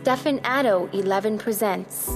Stefan Addo e11 presents.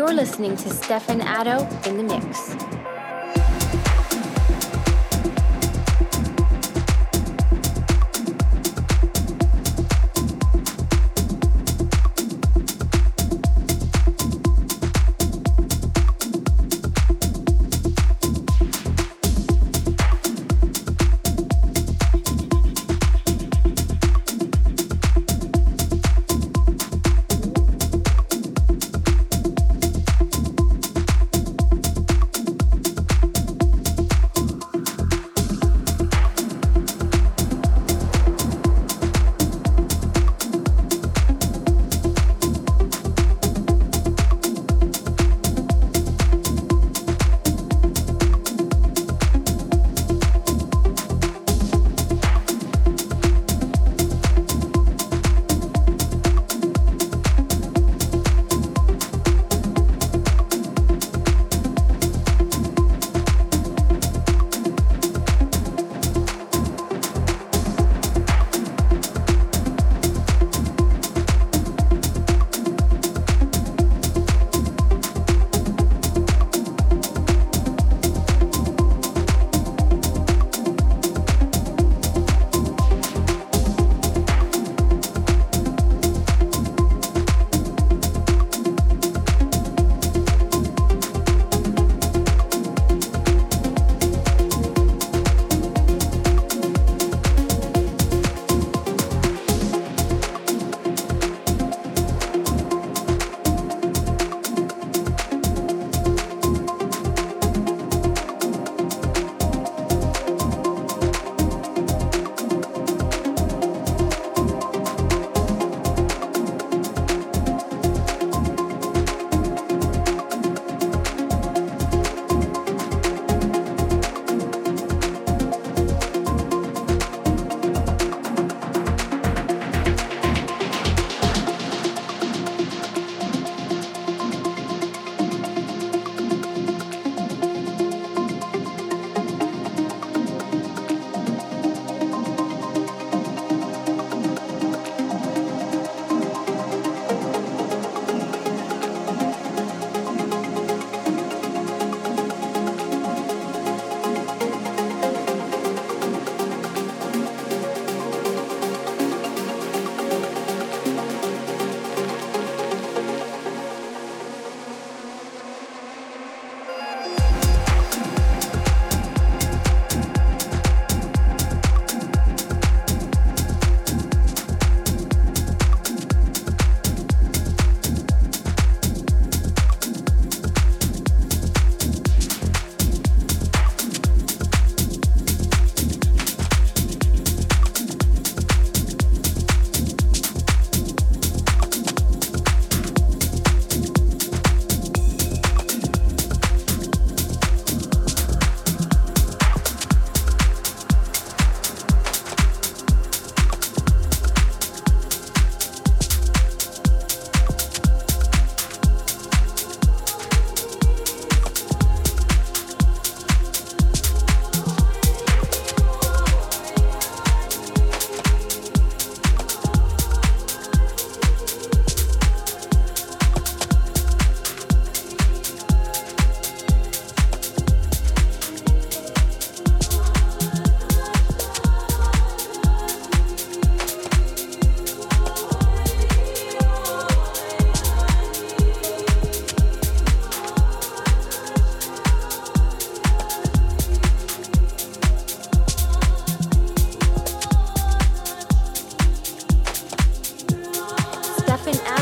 You're listening to Stefan Addo in the mix.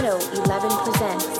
e11even presents.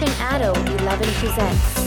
Stefan Addo, e11even presents.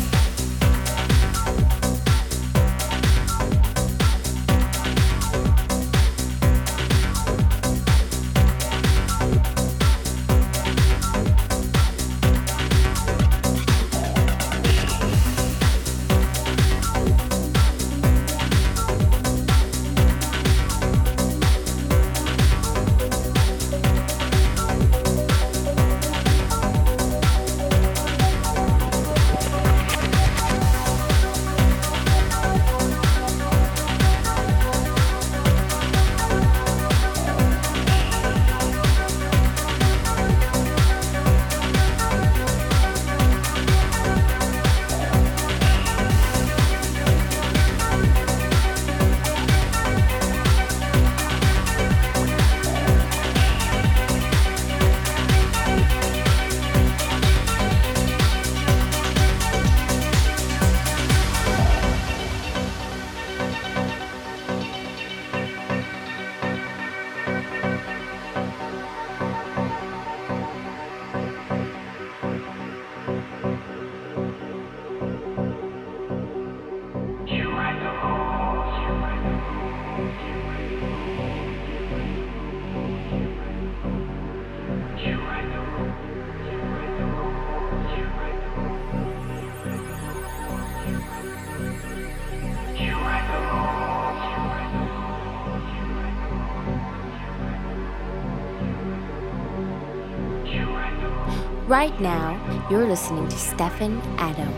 Right now, you're listening to Stefan Addo.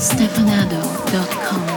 stefanaddo.com.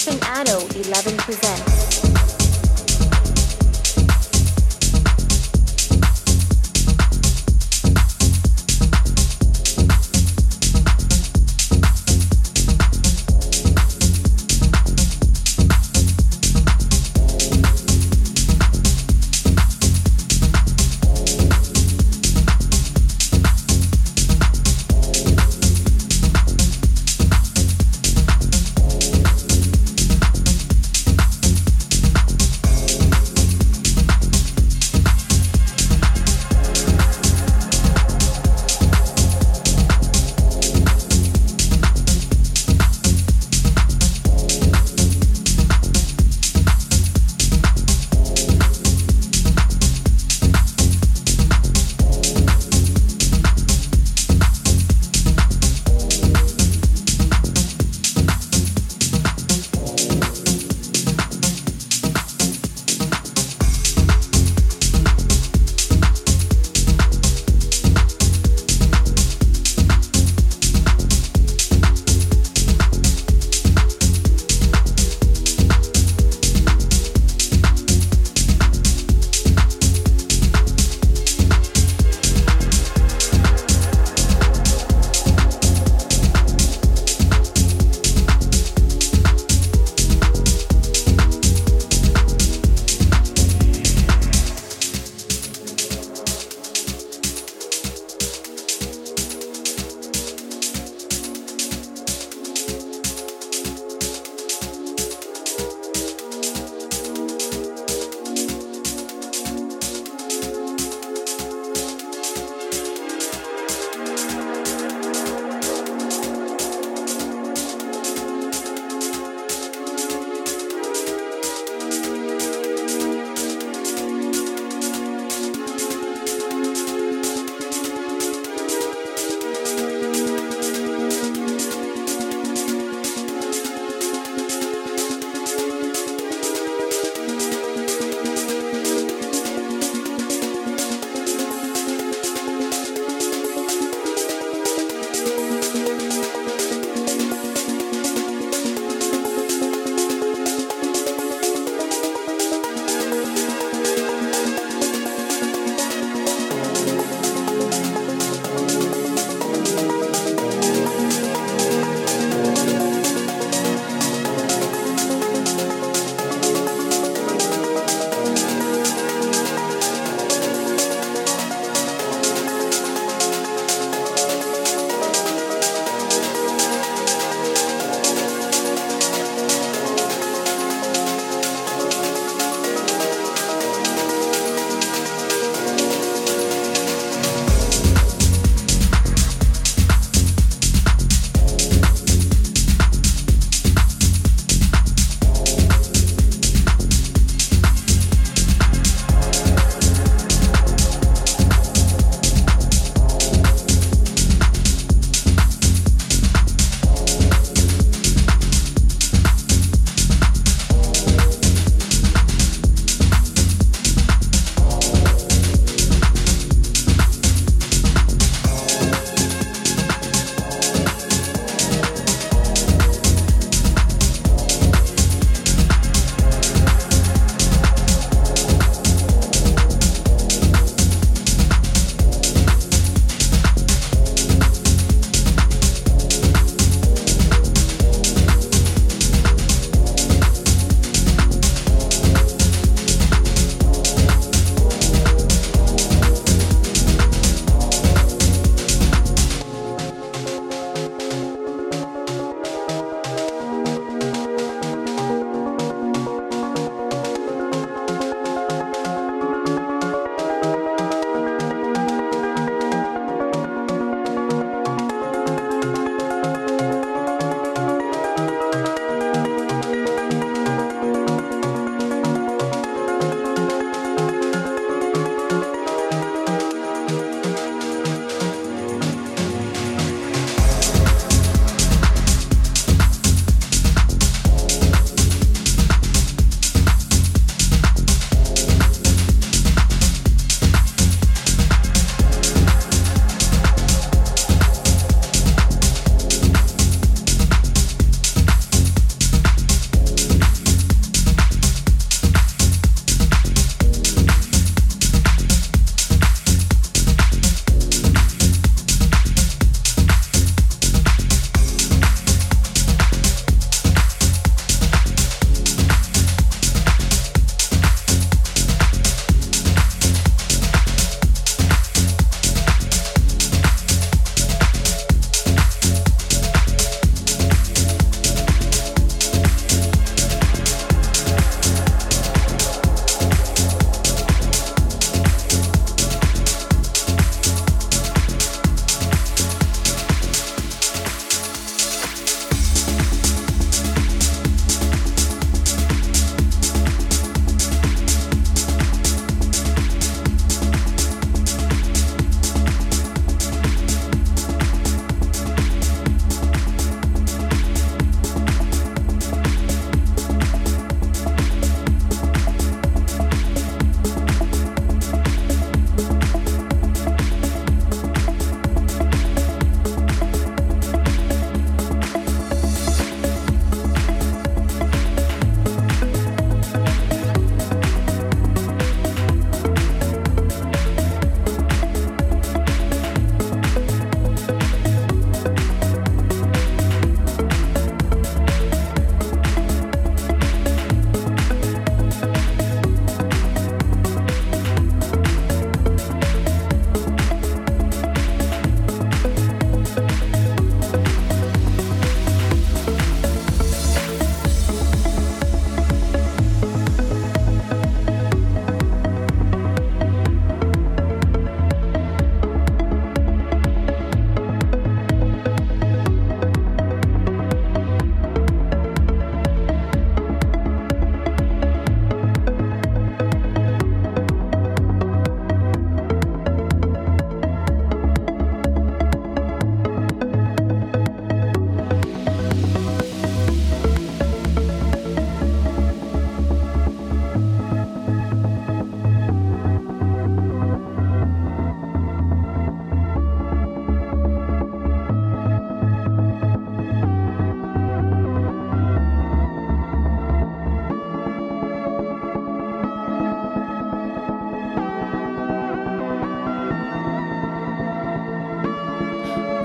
Stefan Addo, e11even presents.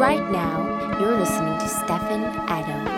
Right now, you're listening to Stefan Addo.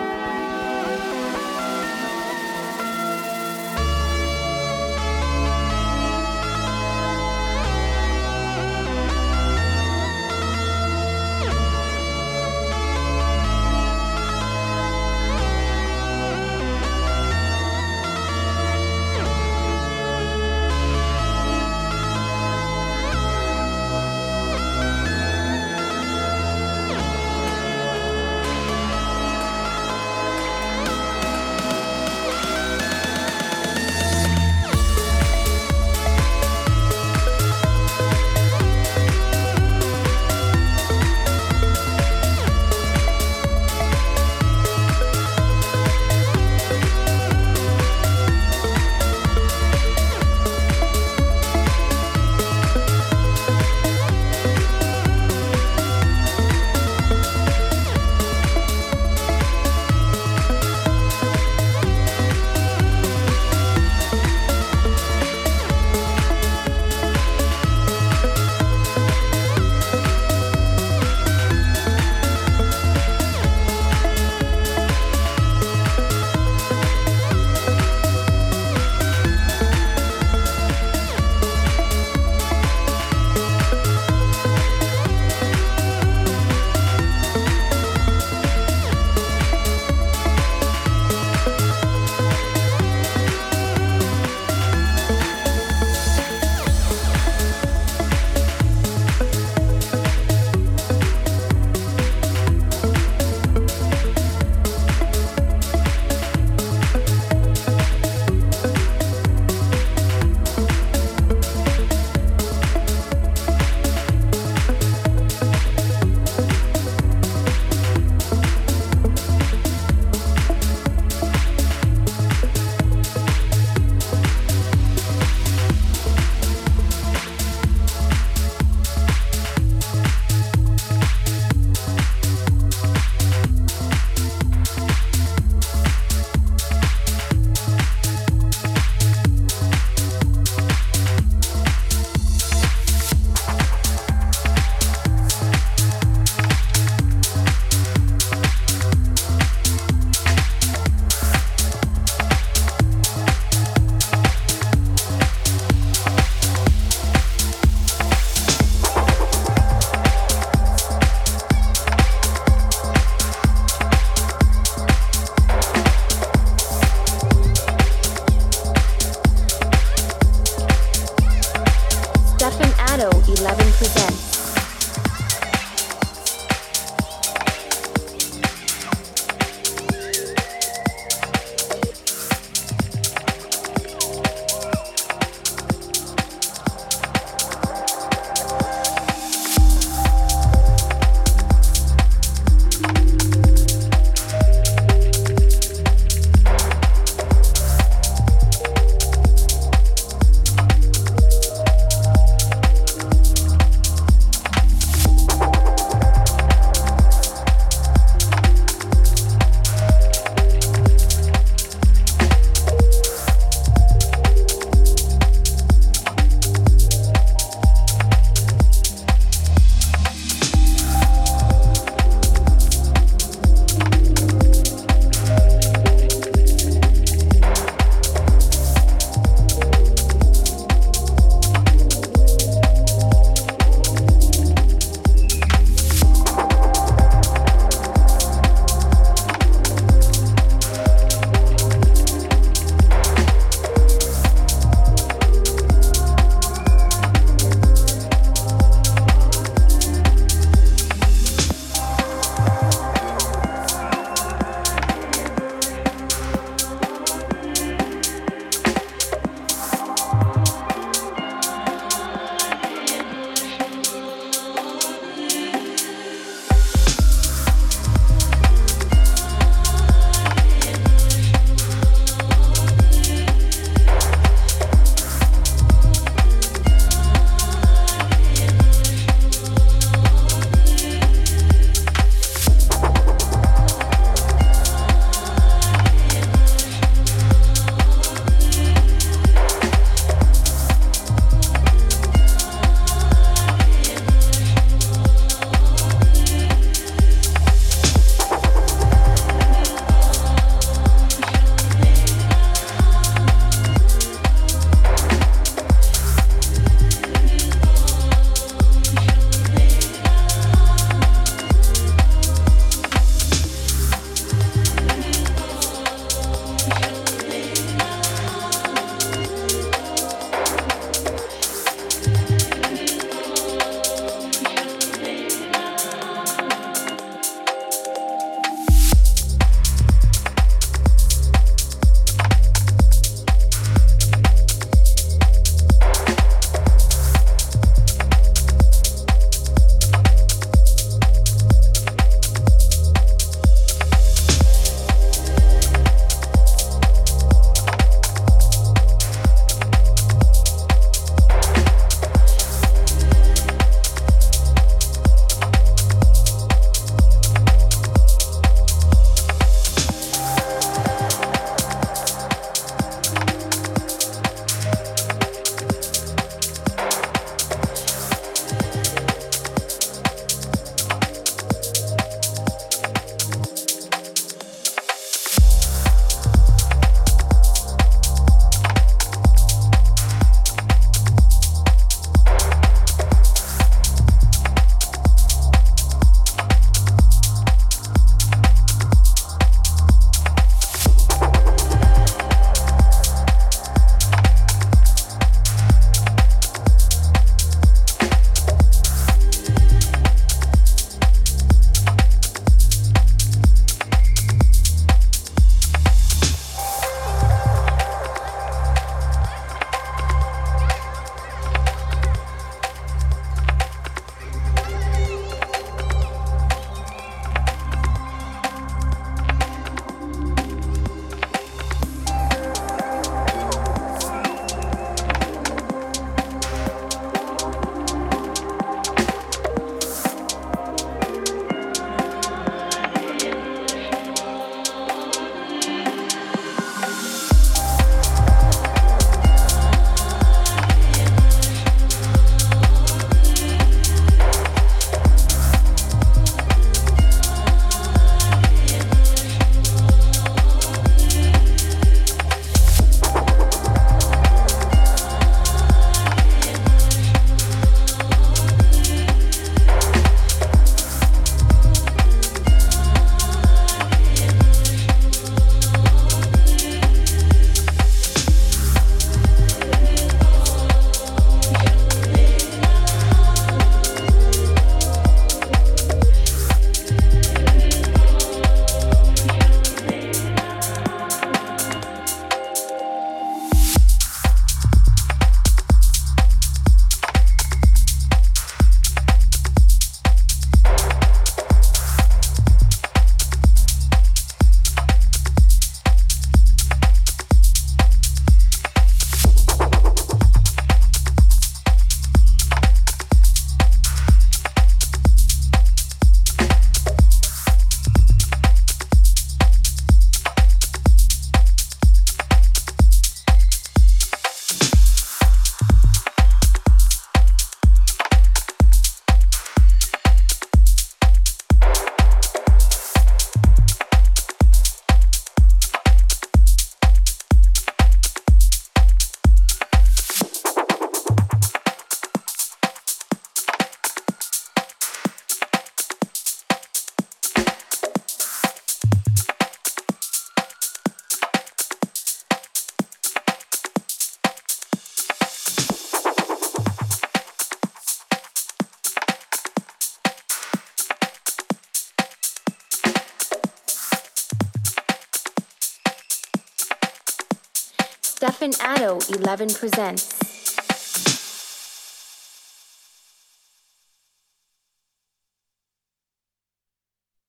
Stefan Addo 11 presents.